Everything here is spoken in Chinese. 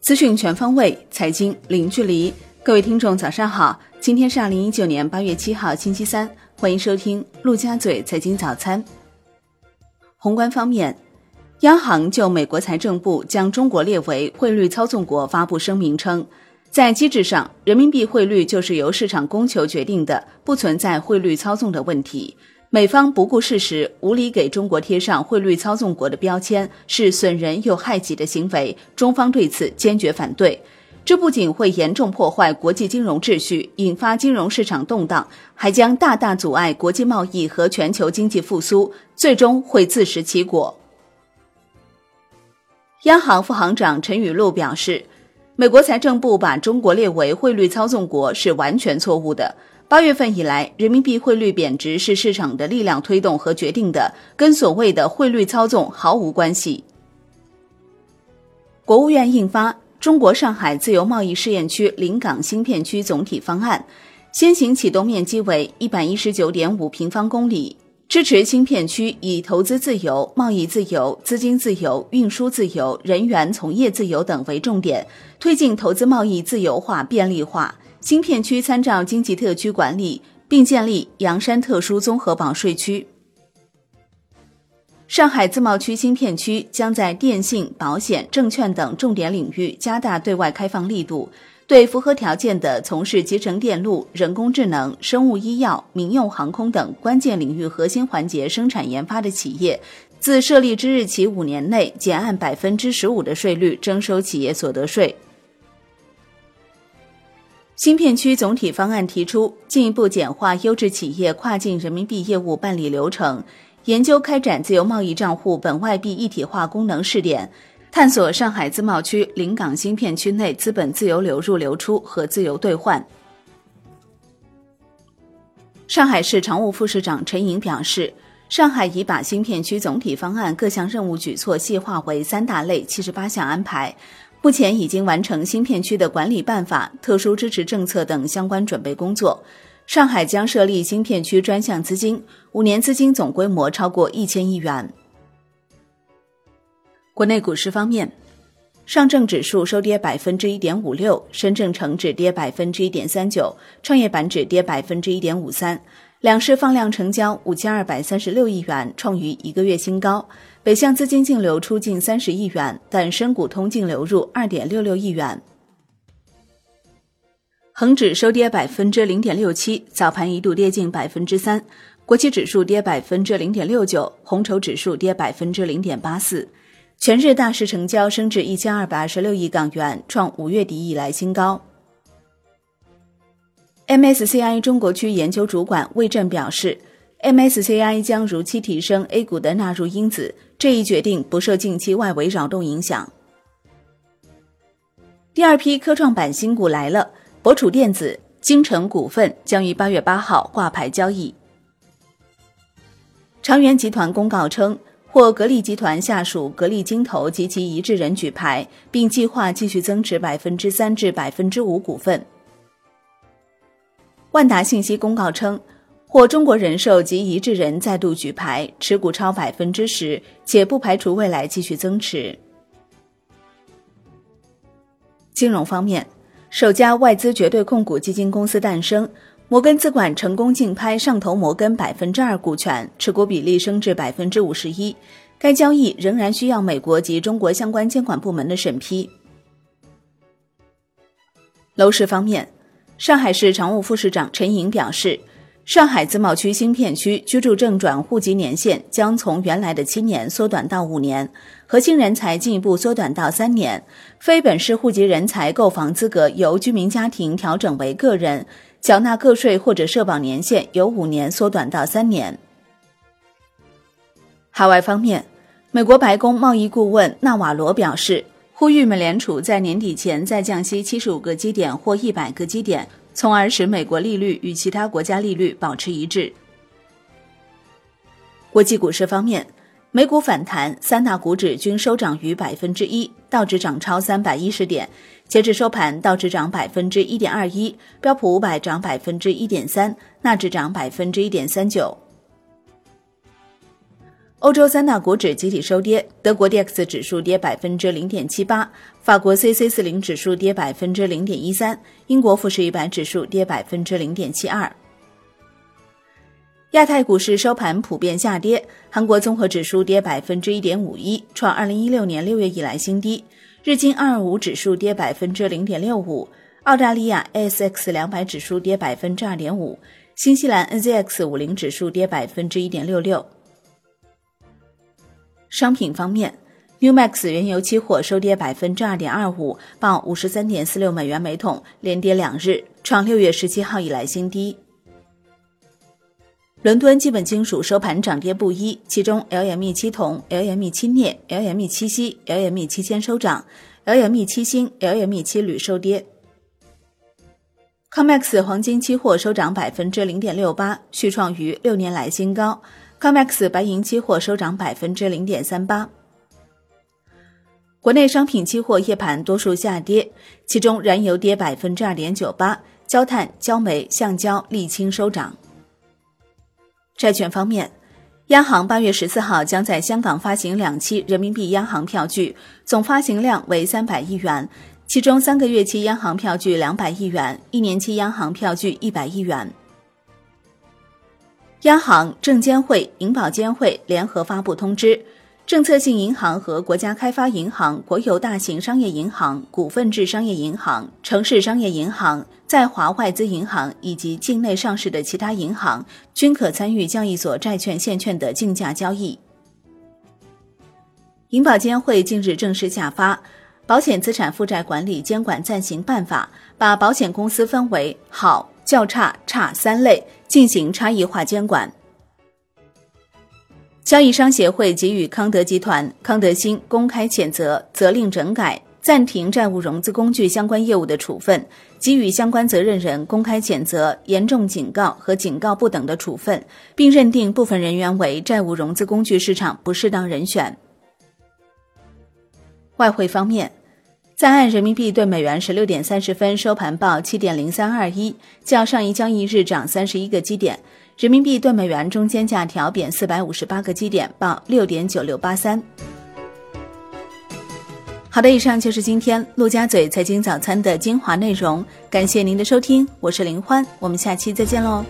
资讯全方位，财经零距离。各位听众早上好，今天是2019年8月7号星期三，欢迎收听陆家嘴财经早餐。宏观方面，央行就美国财政部将中国列为汇率操纵国发布声明称，在机制上，人民币汇率就是由市场供求决定的，不存在汇率操纵的问题。美方不顾事实，无理给中国贴上汇率操纵国的标签，是损人又害己的行为，中方对此坚决反对。这不仅会严重破坏国际金融秩序，引发金融市场动荡，还将大大阻碍国际贸易和全球经济复苏，最终会自食其果。央行副行长陈雨露表示，美国财政部把中国列为汇率操纵国是完全错误的。8月份以来，人民币汇率贬值是市场的力量推动和决定的，跟所谓的汇率操纵毫无关系。国务院印发《中国上海自由贸易试验区临港新片区总体方案》，先行启动面积为 119.5 平方公里，支持新片区以投资自由、贸易自由、资金自由、运输自由、人员从业自由等为重点，推进投资贸易自由化便利化。新片区参照经济特区管理，并建立洋山特殊综合保税区。上海自贸区新片区将在电信、保险、证券等重点领域加大对外开放力度，对符合条件的从事集成电路、人工智能、生物医药、民用航空等关键领域核心环节生产研发的企业，自设立之日起5年内减按 15% 的税率征收企业所得税。新片区总体方案提出，进一步简化优质企业跨境人民币业务办理流程，研究开展自由贸易账户本外币一体化功能试点，探索上海自贸区临港新片区内资本自由流入流出和自由兑换。上海市常务副市长陈莹表示，上海已把新片区总体方案各项任务举措细化为3大类78项安排，目前已经完成新片区的管理办法、特殊支持政策等相关准备工作。上海将设立新片区专项资金，5年资金总规模超过1000亿元。国内股市方面，上证指数收跌 1.56%， 深圳成指跌 1.39%， 创业板指跌 1.53%。两市放量成交5236亿元，创于1个月新高。北向资金净流出近30亿元，但深股通净流入2.66亿元。恒指收跌 0.67%， 早盘一度跌近 3%， 国企指数跌 0.69%， 红筹指数跌 0.84%。全日大市成交升至1226亿港元，创5月底以来新高。MSCI 中国区研究主管魏振表示， MSCI 将如期提升 A 股的纳入因子，这一决定不受近期外围扰动影响。第2批科创板新股来了，博楚电子、京城股份将于8月8号挂牌交易。长源集团公告称，获格力集团下属格力金投及其一致人举牌，并计划继续增持 3% 至 5% 股份。万达信息公告称，获中国人寿及一致人再度举牌，持股超 10%， 且不排除未来继续增持。金融方面，首家外资绝对控股基金公司诞生，摩根资管成功竞拍上投摩根 2% 股权，持股比例升至 51%， 该交易仍然需要美国及中国相关监管部门的审批。楼市方面，上海市常务副市长陈莹表示，上海自贸区新片区居住证转户籍年限将从原来的7年缩短到5年，核心人才进一步缩短到3年，非本市户籍人才购房资格由居民家庭调整为个人，缴纳个税或者社保年限由5年缩短到3年。海外方面，美国白宫贸易顾问纳瓦罗表示，呼吁美联储在年底前再降息75个基点或100个基点，从而使美国利率与其他国家利率保持一致。国际股市方面，美股反弹，3大股指均收涨逾 1%， 道指涨超310点，截至收盘，道指涨 1.21%， 标普500涨 1.3%， 纳指涨 1.39%。欧洲三大股指集体收跌，德国 DAX 指数跌 0.78%， 法国 CAC40 指数跌 0.13%， 英国富时100指数跌 0.72%。 亚太股市收盘普遍下跌，韩国综合指数跌 1.51%， 创2016年6月以来新低，日经225指数跌 0.65%， 澳大利亚 ASX200 指数跌 2.5%， 新西兰 NZX50 指数跌 1.66%。商品方面 ，Comex 原油期货收跌 2.25%， 报 53.46 美元每桶，连跌两日，创6月17号以来新低。伦敦基本金属收盘涨跌不一，其中 LME 七铜、LME 七镍、LME 七锡、LME 七铅收涨 ，LME 七锌、LME 七铝收跌。Comex 黄金期货收涨 0.68%， 续创逾6年来新高。Comex 白银期货收涨 0.38%。 国内商品期货夜盘多数下跌，其中燃油跌 2.98%， 焦炭、焦煤、橡胶、沥青收涨。债券方面，央行8月14号将在香港发行两期人民币央行票据，总发行量为300亿元，其中3个月期央行票据200亿元，1年期央行票据100亿元。央行、证监会、银保监会联合发布通知，政策性银行和国家开发银行、国有大型商业银行、股份制商业银行、城市商业银行、在华外资银行以及境内上市的其他银行均可参与交易所债券现券的竞价交易。银保监会近日正式下发《保险资产负债管理监管暂行办法》，把保险公司分为好、较差、差三类，进行差异化监管。交易商协会给予康德集团、康德新公开谴责、责令整改、暂停债务融资工具相关业务的处分，给予相关责任人公开谴责、严重警告和警告不等的处分，并认定部分人员为债务融资工具市场不适当人选。外汇方面，在岸人民币对美元16点30分收盘报 7.0321， 较上一交易日涨31个基点，人民币对美元中间价调贬458个基点，报 6.9683。 好的，以上就是今天陆家嘴财经早餐的精华内容，感谢您的收听，我是林欢，我们下期再见喽。